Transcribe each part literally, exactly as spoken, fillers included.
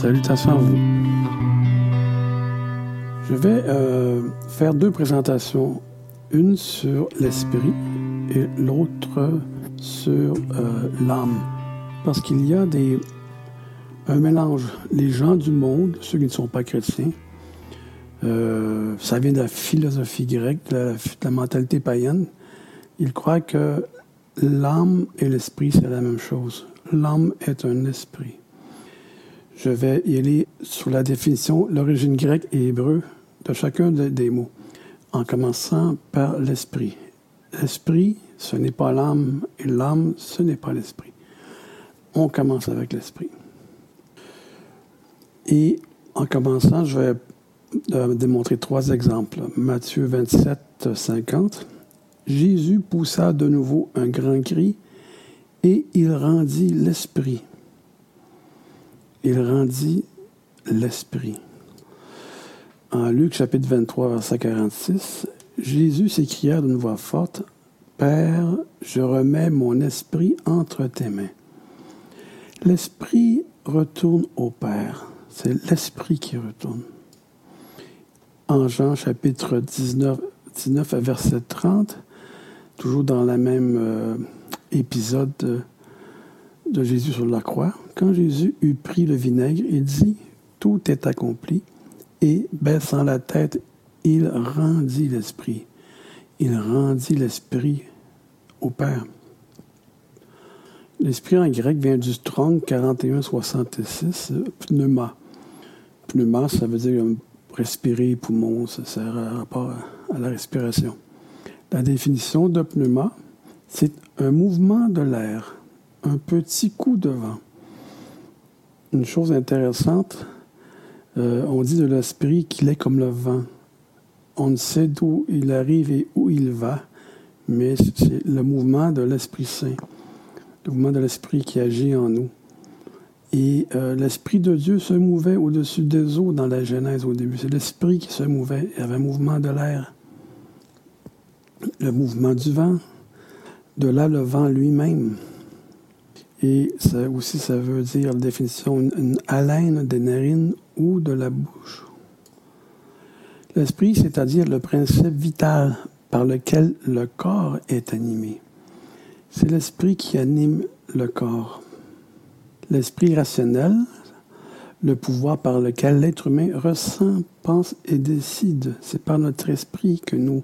Salutations à vous. Je vais euh, faire deux présentations, une sur l'esprit et l'autre sur euh, l'âme, parce qu'il y a des, un mélange. Les gens du monde, ceux qui ne sont pas chrétiens, euh, ça vient de la philosophie grecque, de la, de la mentalité païenne, ils croient que l'âme et l'esprit, c'est la même chose. L'âme est un esprit. Je vais y aller sur la définition, l'origine grecque et hébreu de chacun de, des mots, en commençant par l'esprit. L'esprit, ce n'est pas l'âme, et l'âme, ce n'est pas l'esprit. On commence avec l'esprit. Et en commençant, je vais euh, démontrer trois exemples. Matthieu vingt-sept, cinquante. Jésus poussa de nouveau un grand cri et il rendit l'esprit. Il rendit l'esprit. En Luc, chapitre vingt-trois, verset quarante-six, Jésus s'écria d'une voix forte, « Père, je remets mon esprit entre tes mains. » L'esprit retourne au Père. C'est l'esprit qui retourne. En Jean, chapitre dix-neuf, dix-neuf verset trente, toujours dans le même euh, épisode de, de Jésus sur la croix, quand Jésus eut pris le vinaigre, il dit « Tout est accompli » et, baissant la tête, il rendit l'esprit. Il rendit l'esprit au Père. L'esprit en grec vient du strong quarante et un soixante-six, pneuma. Pneuma, ça veut dire respirer, poumon, ça sert à rapport à la respiration. La définition de pneuma, c'est un mouvement de l'air, un petit coup de vent. Une chose intéressante, euh, on dit de l'esprit qu'il est comme le vent. On ne sait d'où il arrive et où il va, mais c'est le mouvement de l'Esprit Saint, le mouvement de l'Esprit qui agit en nous. Et euh, l'Esprit de Dieu se mouvait au-dessus des eaux dans la Genèse au début. C'est l'Esprit qui se mouvait. Il y avait un mouvement de l'air, le mouvement du vent, de là le vent lui-même. Et ça aussi, ça veut dire, la définition, une, une haleine des narines ou de la bouche. L'esprit, c'est-à-dire le principe vital par lequel le corps est animé. C'est l'esprit qui anime le corps. L'esprit rationnel, le pouvoir par lequel l'être humain ressent, pense et décide. C'est par notre esprit que nous,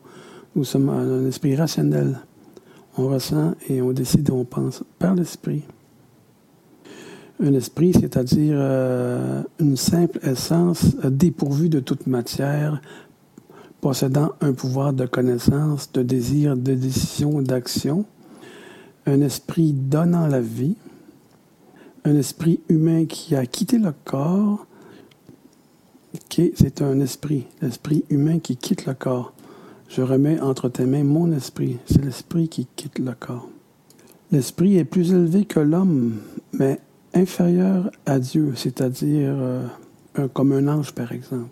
nous sommes un esprit rationnel. On ressent et on décide et on pense par l'esprit. Un esprit, c'est-à-dire euh, une simple essence euh, dépourvue de toute matière, possédant un pouvoir de connaissance, de désir, de décision, d'action. Un esprit donnant la vie. Un esprit humain qui a quitté le corps. Qui, c'est un esprit, l'esprit humain qui quitte le corps. Je remets entre tes mains mon esprit. C'est l'esprit qui quitte le corps. L'esprit est plus élevé que l'homme, mais inférieur à Dieu, c'est-à-dire euh, un, comme un ange, par exemple.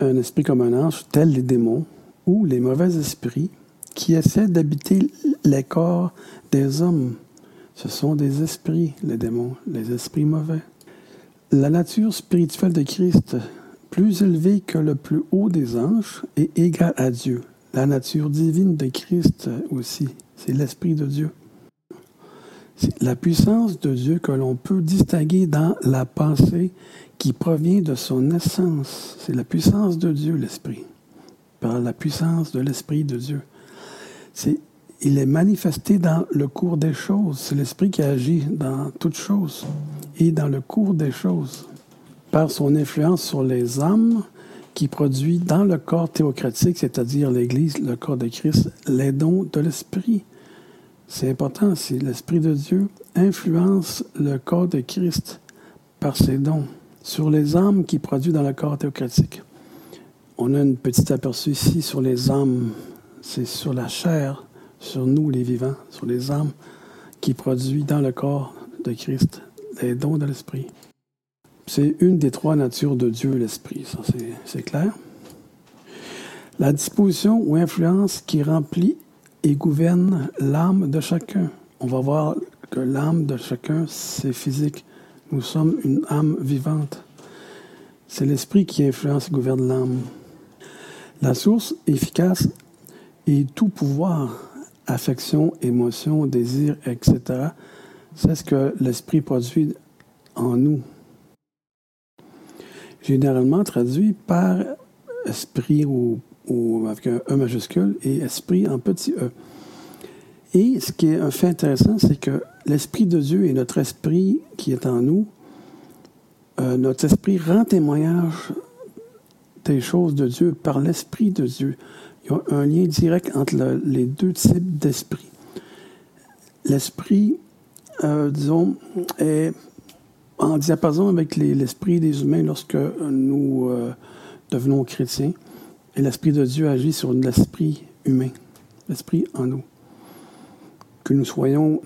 Un esprit comme un ange, tel les démons ou les mauvais esprits qui essaient d'habiter les corps des hommes. Ce sont des esprits, les démons, les esprits mauvais. La nature spirituelle de Christ, plus élevée que le plus haut des anges, est égale à Dieu. La nature divine de Christ aussi, c'est l'esprit de Dieu. C'est la puissance de Dieu que l'on peut distinguer dans la pensée qui provient de son essence. C'est la puissance de Dieu, l'Esprit. Par la puissance de l'Esprit de Dieu. C'est, il est manifesté dans le cours des choses. C'est l'Esprit qui agit dans toutes choses et dans le cours des choses. Par son influence sur les âmes qui produit dans le corps théocratique, c'est-à-dire l'Église, le corps de Christ, les dons de l'Esprit. C'est important, c'est l'Esprit de Dieu influence le corps de Christ par ses dons sur les âmes qui produisent dans le corps théocratique. On a une petite aperçu ici sur les âmes, c'est sur la chair, sur nous les vivants, sur les âmes qui produisent dans le corps de Christ les dons de l'Esprit. C'est une des trois natures de Dieu, l'Esprit, ça c'est, c'est clair. La disposition ou influence qui remplit et gouverne l'âme de chacun. On va voir que l'âme de chacun, c'est physique. Nous sommes une âme vivante. C'est l'esprit qui influence et gouverne l'âme. La source efficace est tout pouvoir, affection, émotion, désir, et cetera. C'est ce que l'esprit produit en nous. Généralement traduit par esprit ou, ou avec un E majuscule et esprit en petit E. Et ce qui est un fait intéressant, c'est que l'Esprit de Dieu et notre esprit qui est en nous, euh, notre esprit rend témoignage des choses de Dieu par l'Esprit de Dieu. Il y a un lien direct entre le, les deux types d'esprit. L'esprit, euh, disons, est en diapason avec les, l'esprit des humains lorsque nous euh, devenons chrétiens. Et l'Esprit de Dieu agit sur l'esprit humain, l'esprit en nous. Que nous soyons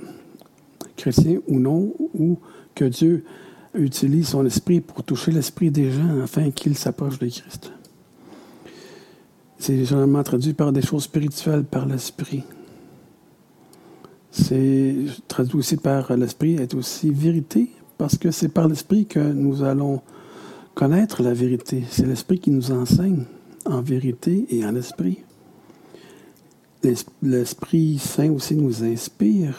chrétiens ou non, ou que Dieu utilise son esprit pour toucher l'esprit des gens afin qu'ils s'approchent de Christ. C'est généralement traduit par des choses spirituelles, par l'esprit. C'est traduit aussi par l'esprit, est aussi vérité, parce que c'est par l'esprit que nous allons connaître la vérité. C'est l'esprit qui nous enseigne en vérité et en esprit. L'Esprit Saint aussi nous inspire,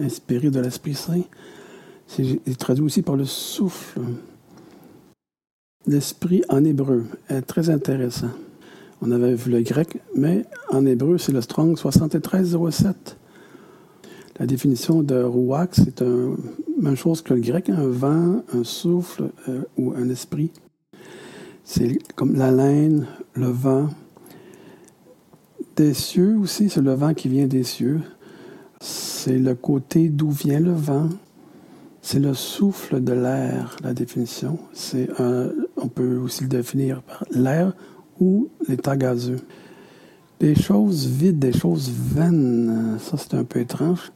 inspiré de l'Esprit Saint. C'est traduit aussi par le souffle. L'esprit en hébreu est très intéressant. On avait vu le grec, mais en hébreu, c'est le Strong soixante-treize zéro sept. La définition de Ruach, c'est la même chose que le grec, un vent, un souffle euh, ou un esprit. C'est comme la laine, le vent. Des cieux aussi, c'est le vent qui vient des cieux. C'est le côté d'où vient le vent. C'est le souffle de l'air, la définition. C'est un, on peut aussi le définir par l'air ou l'état gazeux. Des choses vides, des choses vaines. Ça, c'est un peu étrange.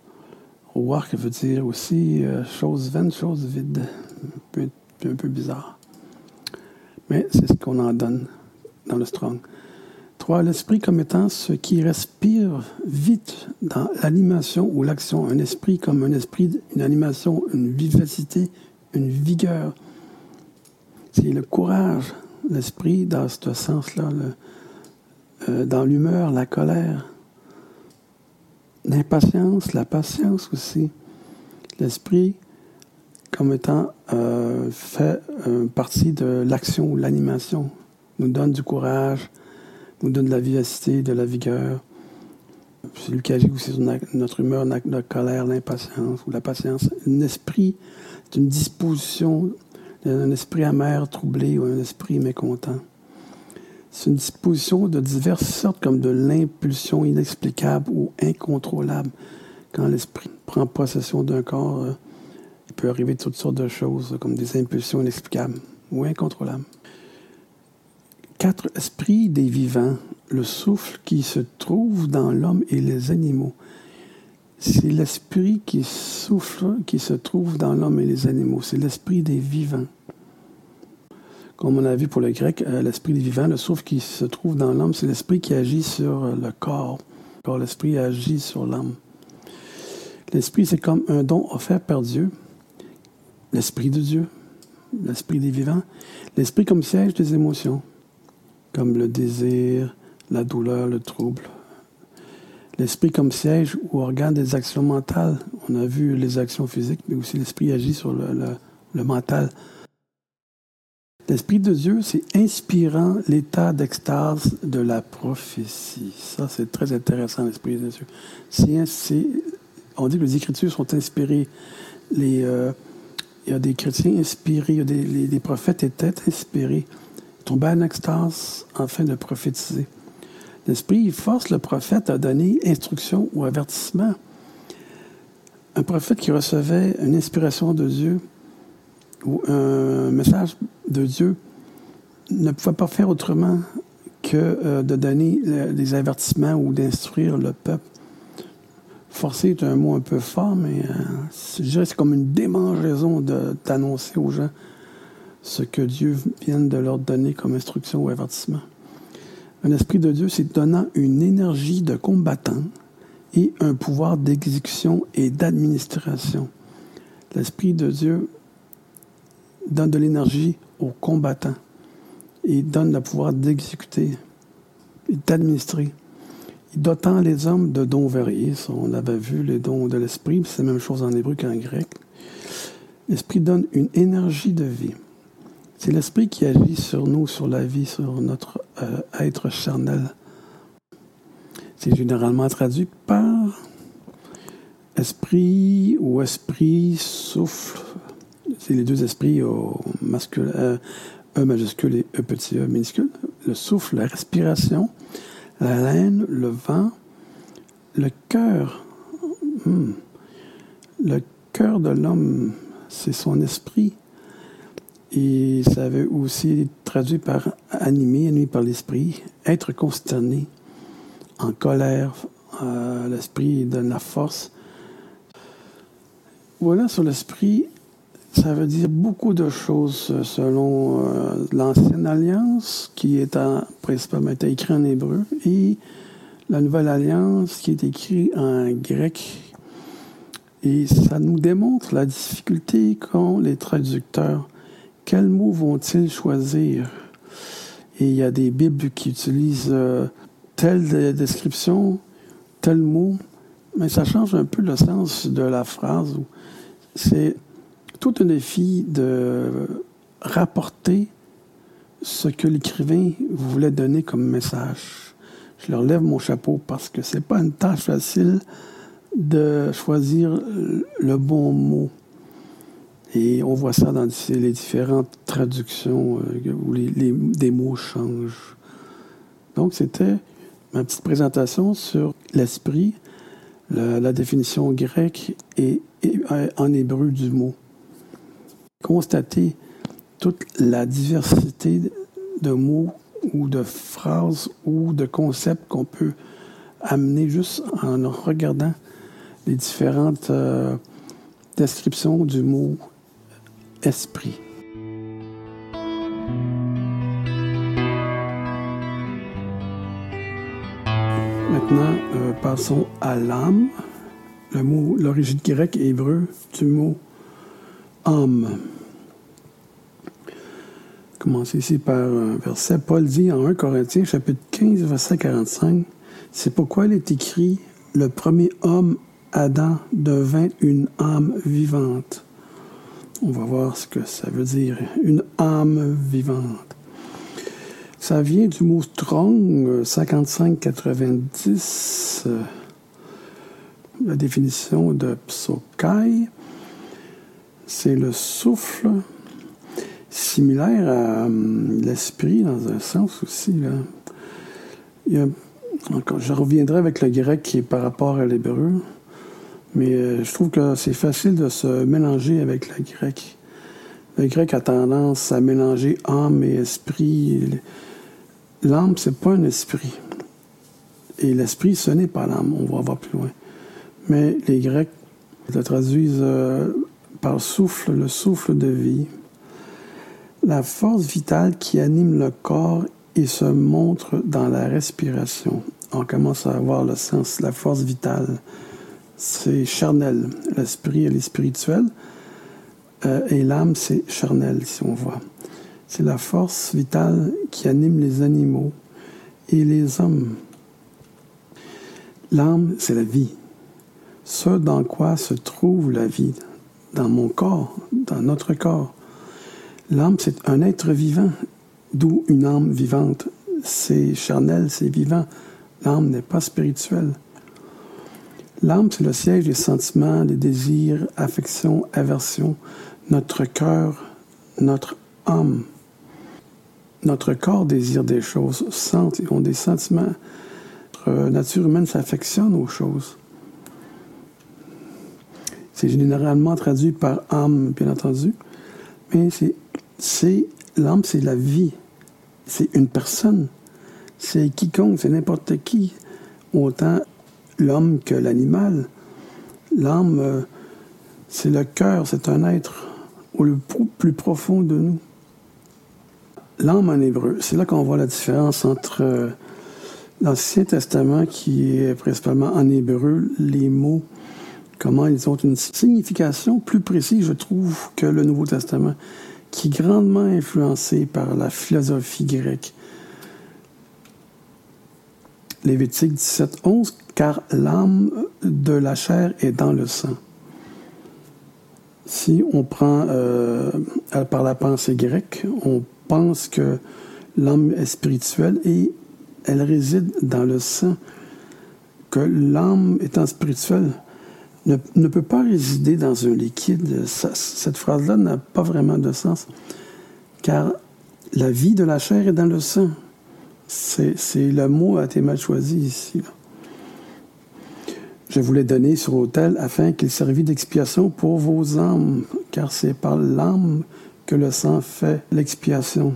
Ruach veut dire aussi euh, choses vaines, choses vides. Un peu, un peu bizarre. Mais c'est ce qu'on en donne dans le Strong. trois. L'esprit comme étant ce qui respire vite dans l'animation ou l'action. Un esprit comme un esprit, une animation, une vivacité, une vigueur. C'est le courage, l'esprit dans ce sens-là, le, euh, dans l'humeur, la colère, l'impatience, la patience aussi. L'esprit comme étant euh, fait euh, partie de l'action ou l'animation, nous donne du courage, nous donne de la vivacité, de la vigueur. C'est lui qui agit aussi sur notre humeur, notre colère, l'impatience ou la patience. Un esprit d'une disposition, un esprit amer, troublé ou un esprit mécontent. C'est une disposition de diverses sortes, comme de l'impulsion inexplicable ou incontrôlable. Quand l'esprit prend possession d'un corps, euh, il peut arriver de toutes sortes de choses, comme des impulsions inexplicables ou incontrôlables. Quatre, esprits des vivants, le souffle qui se trouve dans l'homme et les animaux. C'est l'esprit qui souffle, qui se trouve dans l'homme et les animaux. C'est l'esprit des vivants. Comme on a vu pour le grec, euh, l'esprit des vivants, le souffle qui se trouve dans l'homme, c'est l'esprit qui agit sur le corps. Alors, l'esprit agit sur l'homme. L'esprit, c'est comme un don offert par Dieu, l'esprit de Dieu, l'esprit des vivants, l'esprit comme siège des émotions, comme le désir, la douleur, le trouble. L'esprit comme siège ou organe des actions mentales. On a vu les actions physiques, mais aussi l'esprit agit sur le, le, le mental. L'esprit de Dieu, c'est inspirant l'état d'extase de la prophétie. Ça, c'est très intéressant, l'esprit de Dieu. C'est, c'est, on dit que les Écritures sont inspirées. Les, euh, il y a des chrétiens inspirés, il y a des, les, les prophètes étaient inspirés. Tomber en extase afin de prophétiser. L'esprit force le prophète à donner instruction ou avertissement. Un prophète qui recevait une inspiration de Dieu ou un message de Dieu ne pouvait pas faire autrement que euh, de donner le, des avertissements ou d'instruire le peuple. Forcer est un mot un peu fort, mais euh, je dirais que c'est comme une démangeaison de, d'annoncer aux gens ce que Dieu vient de leur donner comme instruction ou avertissement. Un esprit de Dieu, c'est donnant une énergie de combattant et un pouvoir d'exécution et d'administration. L'esprit de Dieu donne de l'énergie aux combattants. Il donne le pouvoir d'exécuter et d'administrer. Il dotant les hommes de dons variés. Ça, on avait vu les dons de l'esprit, c'est la même chose en hébreu qu'en grec. L'esprit donne une énergie de vie. C'est l'esprit qui agit sur nous, sur la vie, sur notre euh, être charnel. C'est généralement traduit par esprit ou esprit, souffle. C'est les deux esprits au masculin, euh, E majuscule et E petit E minuscule. Le souffle, la respiration, la laine, le vent, le cœur. Hum. Le cœur de l'homme, c'est son esprit. Et ça avait aussi traduit par animé, animé par l'esprit, être consterné, en colère. Euh, l'esprit donne la force. Voilà, sur l'esprit, ça veut dire beaucoup de choses selon euh, l'Ancienne Alliance, qui est en, principalement était écrite en hébreu, et la Nouvelle Alliance, qui est écrite en grec. Et ça nous démontre la difficulté qu'ont les traducteurs. Quels mots vont-ils choisir? Et il y a des Bibles qui utilisent euh, telle description, tel mot, mais ça change un peu le sens de la phrase. C'est tout un défi de rapporter ce que l'écrivain voulait donner comme message. Je leur lève mon chapeau parce que c'est pas une tâche facile de choisir le bon mot. Et on voit ça dans les différentes traductions où les, les, les mots changent. Donc, c'était ma petite présentation sur l'esprit, la, la définition grecque et, et en hébreu du mot. Constater toute la diversité de mots ou de phrases ou de concepts qu'on peut amener juste en regardant les différentes euh, descriptions du mot esprit. Maintenant, euh, passons à l'âme. Le mot, l'origine grecque et hébreu du mot âme. Commencez ici par un verset. Paul dit en Premier Corinthiens, chapitre quinze, verset quarante-cinq, « C'est pourquoi il est écrit, le premier homme, Adam, devint une âme vivante. » On va voir ce que ça veut dire, une âme vivante. Ça vient du mot strong, cinquante-cinq quatre-vingt-dix, euh, la définition de psokai, c'est le souffle, similaire à euh, l'esprit dans un sens aussi. Là. Il y a, encore, je reviendrai avec le grec qui est par rapport à l'hébreu. Mais je trouve que c'est facile de se mélanger avec le grec. Le grec a tendance à mélanger âme et esprit. L'âme, c'est pas un esprit. Et l'esprit, ce n'est pas l'âme. On va voir plus loin. Mais les Grecs le traduisent par souffle, le souffle de vie. La force vitale qui anime le corps et se montre dans la respiration. On commence à avoir le sens de la force vitale. C'est charnel. L'esprit, elle est spirituelle. Euh, et l'âme, c'est charnel, si on voit. C'est la force vitale qui anime les animaux et les hommes. L'âme, c'est la vie. Ce dans quoi se trouve la vie. Dans mon corps, dans notre corps. L'âme, c'est un être vivant, d'où une âme vivante. C'est charnel, c'est vivant. L'âme n'est pas spirituelle. L'âme, c'est le siège des sentiments, des désirs, affections, aversions, notre cœur, notre âme. Notre corps désire des choses, sent, ils ont des sentiments. Notre nature humaine s'affectionne aux choses. C'est généralement traduit par âme, bien entendu, mais c'est, c'est l'âme, c'est la vie. C'est une personne. C'est quiconque, c'est n'importe qui. Autant l'homme que l'animal. L'âme, euh, c'est le cœur, c'est un être au le plus profond de nous. L'âme en hébreu, c'est là qu'on voit la différence entre euh, l'Ancien Testament, qui est principalement en hébreu, les mots, comment ils ont une signification plus précise, je trouve, que le Nouveau Testament, qui est grandement influencé par la philosophie grecque. Lévitique dix-sept onze, car l'âme de la chair est dans le sang. Si on prend euh, par la pensée grecque, on pense que l'âme est spirituelle et elle réside dans le sang, que l'âme étant spirituelle ne, ne peut pas résider dans un liquide. Ça, cette phrase-là n'a pas vraiment de sens, car la vie de la chair est dans le sang. C'est, c'est le mot a été mal choisi ici. Là. Je vous l'ai donné sur l'autel afin qu'il servît d'expiation pour vos âmes, car c'est par l'âme que le sang fait l'expiation.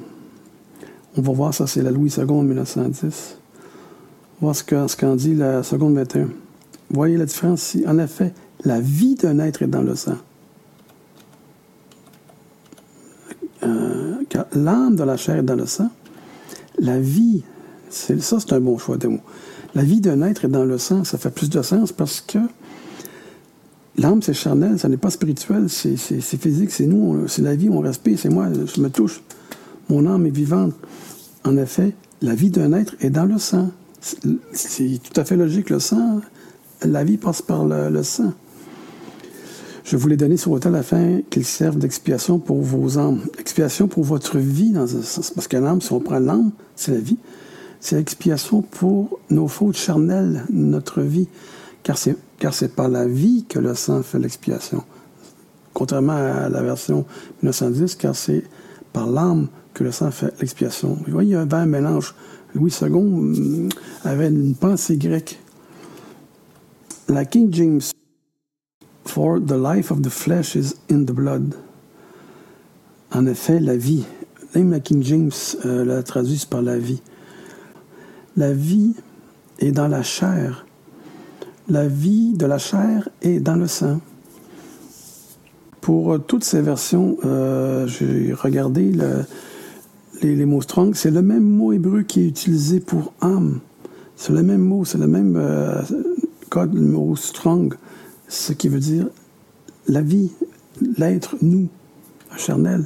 On va voir ça, c'est la Louis deux, dix-neuf dix. On va voir ce qu'en ce qu'en dit la Segond vingt et un. Voyez la différence ici. En effet, la vie d'un être est dans le sang. Euh, car l'âme de la chair est dans le sang. La vie, c'est, ça c'est un bon choix de mots. La vie d'un être est dans le sang, ça fait plus de sens parce que l'âme c'est charnel, ça n'est pas spirituel, c'est, c'est, c'est physique, c'est nous, on, c'est la vie, on respire, c'est moi, je me touche, mon âme est vivante. En effet, la vie d'un être est dans le sang. C'est, c'est tout à fait logique, le sang, la vie passe par le, le sang. Je vous l'ai donné sur l'autel afin qu'il serve d'expiation pour vos âmes. Expiation pour votre vie, dans un sens. Parce que l'âme, si on prend l'âme, c'est la vie. C'est l'expiation pour nos fautes charnelles, notre vie. Car c'est, car c'est par la vie que le sang fait l'expiation. Contrairement à la version dix-neuf dix, car c'est par l'âme que le sang fait l'expiation. Vous voyez, il y a un vain mélange. Louis deux avait une pensée grecque. La King James. For the life of the flesh is in the blood. En effet, la vie. Même la King James euh, la traduit par la vie. La vie est dans la chair. La vie de la chair est dans le sang. Pour euh, toutes ces versions, euh, j'ai regardé le, les, les mots Strong. C'est le même mot hébreu qui est utilisé pour âme. C'est le même mot, c'est le même euh, code, le mot Strong. Ce qui veut dire la vie, l'être, nous, la charnelle.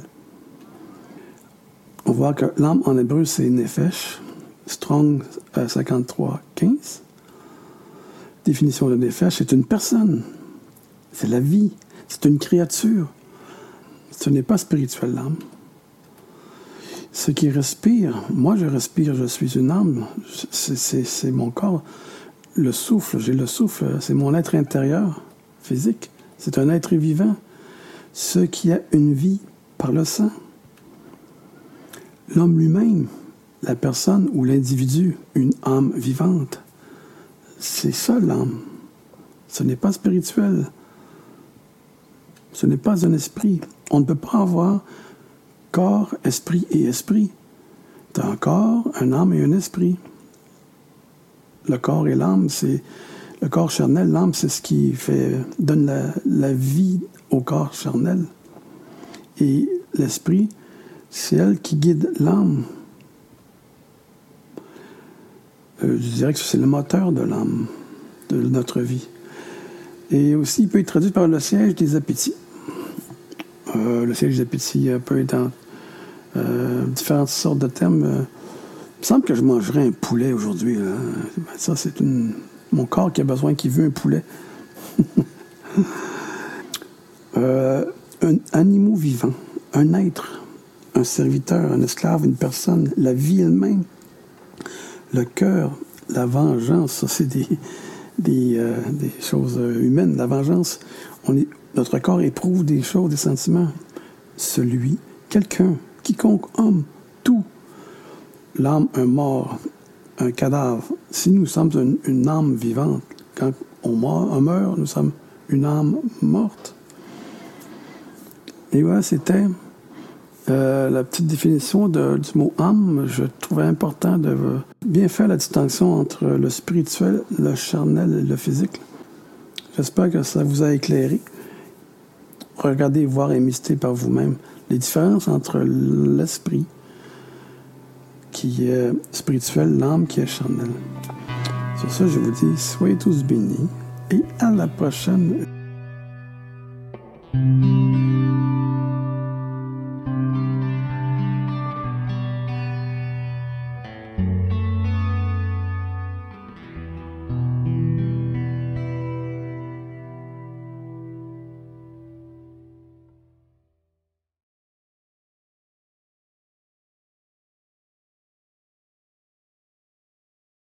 On voit que l'âme en hébreu, c'est nefesh, Strong euh, cinquante-trois quinze. Définition de nefesh, c'est une personne, c'est la vie, c'est une créature. Ce n'est pas spirituel, l'âme. Ce qui respire, moi je respire, je suis une âme, c'est, c'est, c'est mon corps. Le souffle, j'ai le souffle, c'est mon être intérieur. Physique, c'est un être vivant, ce qui a une vie par le sang. L'homme lui-même, la personne ou l'individu, une âme vivante, c'est ça l'âme. Ce n'est pas spirituel, ce n'est pas un esprit. On ne peut pas avoir corps, esprit et esprit. Tu as un corps, un âme et un esprit. Le corps et l'âme, c'est... Le corps charnel, l'âme, c'est ce qui fait, donne la, la vie au corps charnel. Et l'esprit, c'est elle qui guide l'âme. Euh, je dirais que c'est le moteur de l'âme, de notre vie. Et aussi, il peut être traduit par le siège des appétits. Euh, le siège des appétits peut être dans euh, différentes sortes de termes. Il me semble que je mangerais un poulet aujourd'hui. Là. Ça, c'est une... Mon corps qui a besoin, qui veut un poulet. euh, un animal vivant, un être, un serviteur, un esclave, une personne, la vie elle-même, le cœur, la vengeance, ça c'est des, des, euh, des choses humaines. La vengeance, on est, notre corps éprouve des choses, des sentiments. Celui, quelqu'un, quiconque, homme, tout. L'âme, un mort. Un cadavre. Si nous sommes une, une âme vivante, quand on meurt, on meurt, nous sommes une âme morte. Et voilà, c'était euh, la petite définition de, du mot âme. Je trouvais important de bien faire la distinction entre le spirituel, le charnel et le physique. J'espère que ça vous a éclairé. Regardez, voir et méditer par vous-même les différences entre l'esprit qui est spirituel, l'âme qui est charnelle. Sur ça, je vous dis, soyez tous bénis et à la prochaine.